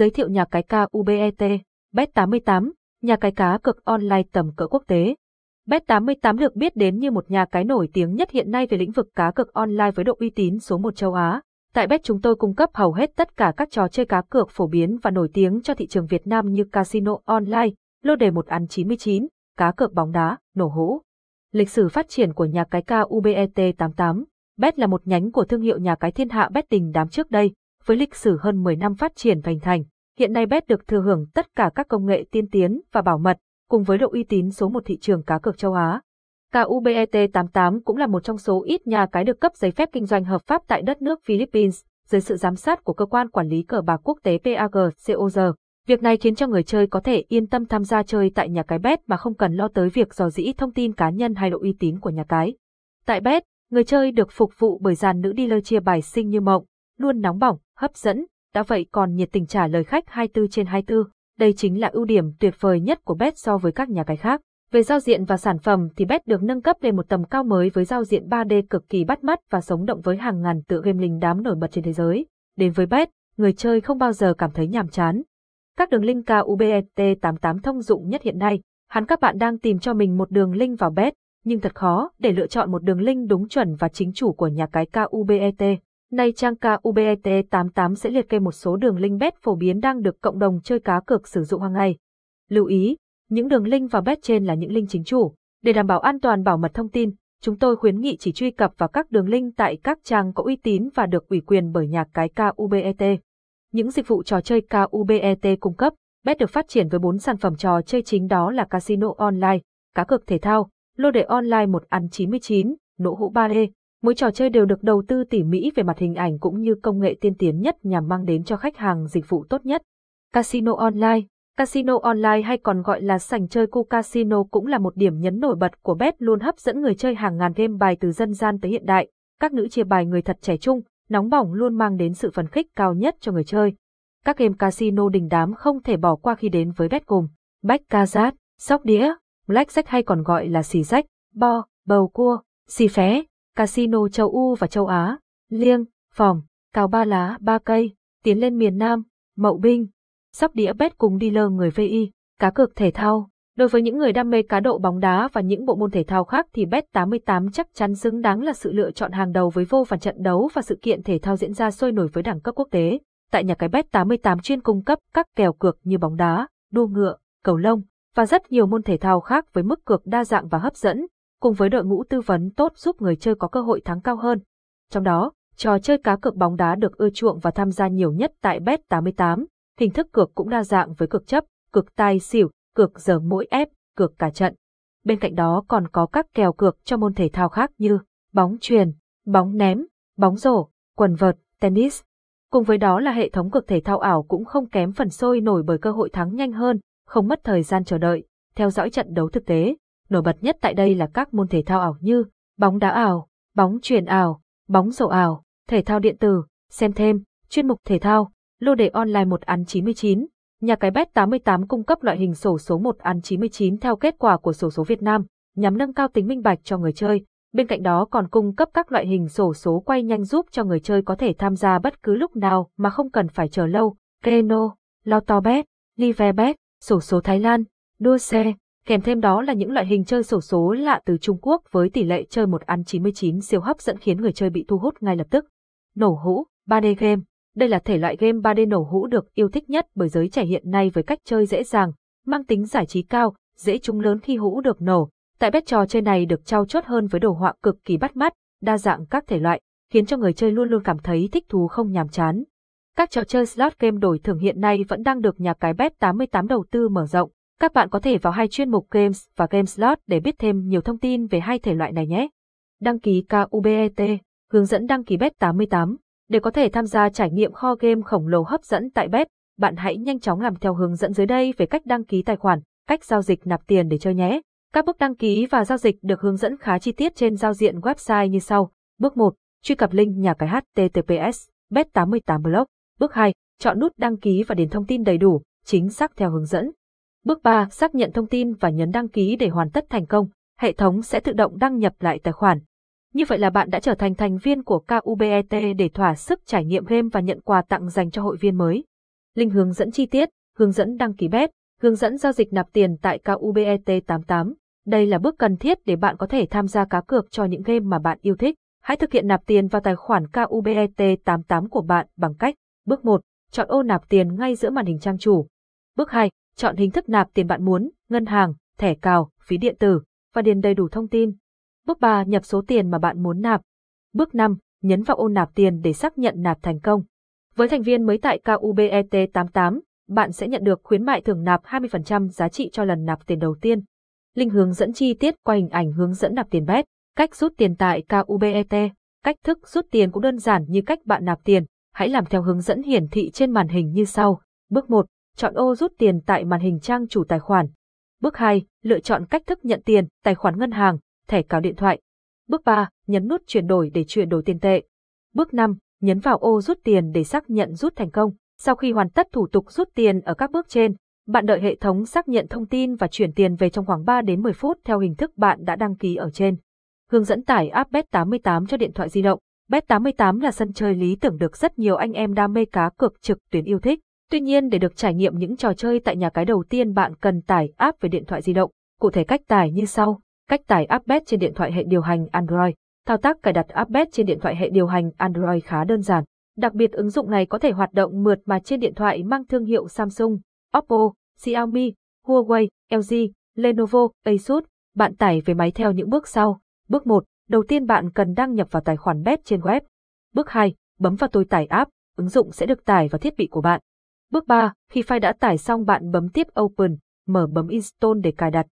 giới thiệu nhà cái KUBET, Bet88, nhà cái cá cược online tầm cỡ quốc tế. Bet88 được biết đến như một nhà cái nổi tiếng nhất hiện nay về lĩnh vực cá cược online với độ uy tín số 1 châu Á. Tại Bet chúng tôi cung cấp hầu hết tất cả các trò chơi cá cược phổ biến và nổi tiếng cho thị trường Việt Nam như casino online, lô đề 1ăn99, cá cược bóng đá, nổ hũ. Lịch sử phát triển của nhà cái KUBET88. Bet là một nhánh của thương hiệu nhà cái thiên hạ Bet88 trước đây, với lịch sử hơn 10 năm phát triển và hình thành. Hiện nay Bet được thừa hưởng tất cả các công nghệ tiên tiến và bảo mật, cùng với độ uy tín số 1 thị trường cá cược châu Á. KUBET88 cũng là một trong số ít nhà cái được cấp giấy phép kinh doanh hợp pháp tại đất nước Philippines, dưới sự giám sát của cơ quan quản lý cờ bạc quốc tế PAGCOR. Việc này khiến cho người chơi có thể yên tâm tham gia chơi tại nhà cái Bet mà không cần lo tới việc rò rỉ thông tin cá nhân hay độ uy tín của nhà cái. Tại Bet, người chơi được phục vụ bởi dàn nữ dealer chia bài xinh như mộng, luôn nóng bỏng, hấp dẫn, đã vậy còn nhiệt tình trả lời khách 24/24. Đây chính là ưu điểm tuyệt vời nhất của Bet so với các nhà cái khác. Về giao diện và sản phẩm thì Bet được nâng cấp lên một tầm cao mới với giao diện 3D cực kỳ bắt mắt và sống động với hàng ngàn tựa game đình đám nổi bật trên thế giới. Đến với Bet, người chơi không bao giờ cảm thấy nhàm chán. Các đường link KUBET88 thông dụng nhất hiện nay, hẳn các bạn đang tìm cho mình một đường link vào Bet, nhưng thật khó để lựa chọn một đường link đúng chuẩn và chính chủ của nhà cái KUBET. Nay trang KUBET88 sẽ liệt kê một số đường link Bet phổ biến đang được cộng đồng chơi cá cược sử dụng hàng ngày. Lưu ý, những đường link vào Bet trên là những link chính chủ. Để đảm bảo an toàn bảo mật thông tin, chúng tôi khuyến nghị chỉ truy cập vào các đường link tại các trang có uy tín và được ủy quyền bởi nhà cái KUBET. Những dịch vụ trò chơi KUBET cung cấp, Bet được phát triển với 4 sản phẩm trò chơi chính đó là casino online, cá cược thể thao, lô đề online 1ăn99, nổ hũ 3D. Mỗi trò chơi đều được đầu tư tỉ mỉ về mặt hình ảnh cũng như công nghệ tiên tiến nhất nhằm mang đến cho khách hàng dịch vụ tốt nhất. Casino online hay còn gọi là sảnh chơi khu casino cũng là một điểm nhấn nổi bật của Bet, luôn hấp dẫn người chơi hàng ngàn game bài từ dân gian tới hiện đại. Các nữ chia bài người thật trẻ trung, nóng bỏng luôn mang đến sự phấn khích cao nhất cho người chơi. Các game casino đình đám không thể bỏ qua khi đến với Bet gồm baccarat, sóc đĩa, blackjack hay còn gọi là xì rách, bo, bầu cua, xì phé, casino châu Âu và châu Á, liêng, phòng, cào ba lá, ba cây, tiến lên miền Nam, mậu binh, sóc đĩa Bet cùng dealer người VI, cá cược thể thao. Đối với những người đam mê cá độ bóng đá và những bộ môn thể thao khác thì Bet88 chắc chắn xứng đáng là sự lựa chọn hàng đầu với vô vàn trận đấu và sự kiện thể thao diễn ra sôi nổi với đẳng cấp quốc tế. Tại nhà cái Bet88 chuyên cung cấp các kèo cược như bóng đá, đua ngựa, cầu lông và rất nhiều môn thể thao khác với mức cược đa dạng và hấp dẫn, cùng với đội ngũ tư vấn tốt giúp người chơi có cơ hội thắng cao hơn. Trong đó, trò chơi cá cược bóng đá được ưa chuộng và tham gia nhiều nhất tại Bet88. Hình thức cược cũng đa dạng với cược chấp, cược tài xỉu, cược giờ mỗi ép, cược cả trận. Bên cạnh đó còn có các kèo cược cho môn thể thao khác như bóng chuyền, bóng ném, bóng rổ, quần vợt, tennis. Cùng với đó là hệ thống cược thể thao ảo cũng không kém phần sôi nổi bởi cơ hội thắng nhanh hơn, không mất thời gian chờ đợi, theo dõi trận đấu thực tế. Nổi bật nhất tại đây là các môn thể thao ảo như bóng đá ảo, bóng chuyền ảo, bóng rổ ảo, thể thao điện tử. Xem thêm chuyên mục thể thao, lô đề online 1ăn99. Nhà cái Bet88 cung cấp loại hình xổ số 1ăn99 theo kết quả của xổ số Việt Nam, nhằm nâng cao tính minh bạch cho người chơi. Bên cạnh đó còn cung cấp các loại hình xổ số quay nhanh giúp cho người chơi có thể tham gia bất cứ lúc nào mà không cần phải chờ lâu. Keno, Lotto Bet, Live Bet, xổ số Thái Lan, đua xe. Kèm thêm đó là những loại hình chơi xổ số lạ từ Trung Quốc với tỷ lệ chơi 1ăn99 siêu hấp dẫn khiến người chơi bị thu hút ngay lập tức. Nổ hũ, 3D game. Đây là thể loại game 3D nổ hũ được yêu thích nhất bởi giới trẻ hiện nay với cách chơi dễ dàng, mang tính giải trí cao, dễ trúng lớn khi hũ được nổ. Tại Bet, trò chơi này được trau chuốt hơn với đồ họa cực kỳ bắt mắt, đa dạng các thể loại, khiến cho người chơi luôn luôn cảm thấy thích thú không nhàm chán. Các trò chơi slot game đổi thưởng hiện nay vẫn đang được nhà cái Bet88 đầu tư mở rộng. Các bạn có thể vào hai chuyên mục Games và Game Slot để biết thêm nhiều thông tin về hai thể loại này nhé. Đăng ký KUBET, hướng dẫn đăng ký Bet88. Để có thể tham gia trải nghiệm kho game khổng lồ hấp dẫn tại Bet, bạn hãy nhanh chóng làm theo hướng dẫn dưới đây về cách đăng ký tài khoản, cách giao dịch nạp tiền để chơi nhé. Các bước đăng ký và giao dịch được hướng dẫn khá chi tiết trên giao diện website như sau. Bước 1. Truy cập link nhà cái https Bet88 blog. Bước 2. Chọn nút đăng ký và điền thông tin đầy đủ, chính xác theo hướng dẫn. Bước 3. Xác nhận thông tin và nhấn đăng ký để hoàn tất thành công. Hệ thống sẽ tự động đăng nhập lại tài khoản. Như vậy là bạn đã trở thành thành viên của KUBET để thỏa sức trải nghiệm game và nhận quà tặng dành cho hội viên mới. Link hướng dẫn chi tiết, hướng dẫn đăng ký bet, hướng dẫn giao dịch nạp tiền tại KUBET88. Đây là bước cần thiết để bạn có thể tham gia cá cược cho những game mà bạn yêu thích. Hãy thực hiện nạp tiền vào tài khoản KUBET88 của bạn bằng cách: Bước 1. Chọn ô nạp tiền ngay giữa màn hình trang chủ. Bước 2. Chọn hình thức nạp tiền bạn muốn, ngân hàng, thẻ cào, ví điện tử, và điền đầy đủ thông tin. Bước 3. Nhập số tiền mà bạn muốn nạp. Bước 5. Nhấn vào ô nạp tiền để xác nhận nạp thành công. Với thành viên mới tại KUBET88, bạn sẽ nhận được khuyến mại thưởng nạp 20% giá trị cho lần nạp tiền đầu tiên. Link hướng dẫn chi tiết qua hình ảnh hướng dẫn nạp tiền bet. Cách rút tiền tại KUBET. Cách thức rút tiền cũng đơn giản như cách bạn nạp tiền. Hãy làm theo hướng dẫn hiển thị trên màn hình như sau. Bước 1. Chọn ô rút tiền tại màn hình trang chủ tài khoản. Bước 2. Lựa chọn cách thức nhận tiền, tài khoản ngân hàng, thẻ cào điện thoại. Bước 3. Nhấn nút chuyển đổi để chuyển đổi tiền tệ. Bước 5. Nhấn vào ô rút tiền để xác nhận rút thành công. Sau khi hoàn tất thủ tục rút tiền ở các bước trên, bạn đợi hệ thống xác nhận thông tin và chuyển tiền về trong khoảng 3 đến 10 phút theo hình thức bạn đã đăng ký ở trên. Hướng dẫn tải app Bet88 cho điện thoại di động. Bet88 là sân chơi lý tưởng được rất nhiều anh em đam mê cá cược trực tuyến yêu thích. Tuy nhiên, để được trải nghiệm những trò chơi tại nhà cái đầu tiên, bạn cần tải app về điện thoại di động. Cụ thể cách tải như sau. Cách tải app Bet trên điện thoại hệ điều hành Android. Thao tác cài đặt app Bet trên điện thoại hệ điều hành Android khá đơn giản. Đặc biệt, ứng dụng này có thể hoạt động mượt mà trên điện thoại mang thương hiệu Samsung, Oppo, Xiaomi, Huawei, LG, Lenovo, Asus. Bạn tải về máy theo những bước sau. Bước 1. Đầu tiên bạn cần đăng nhập vào tài khoản Bet trên web. Bước 2. Bấm vào tôi tải app, ứng dụng sẽ được tải vào thiết bị của bạn. Bước 3. Khi file đã tải xong, bạn bấm tiếp Open, mở bấm Install để cài đặt.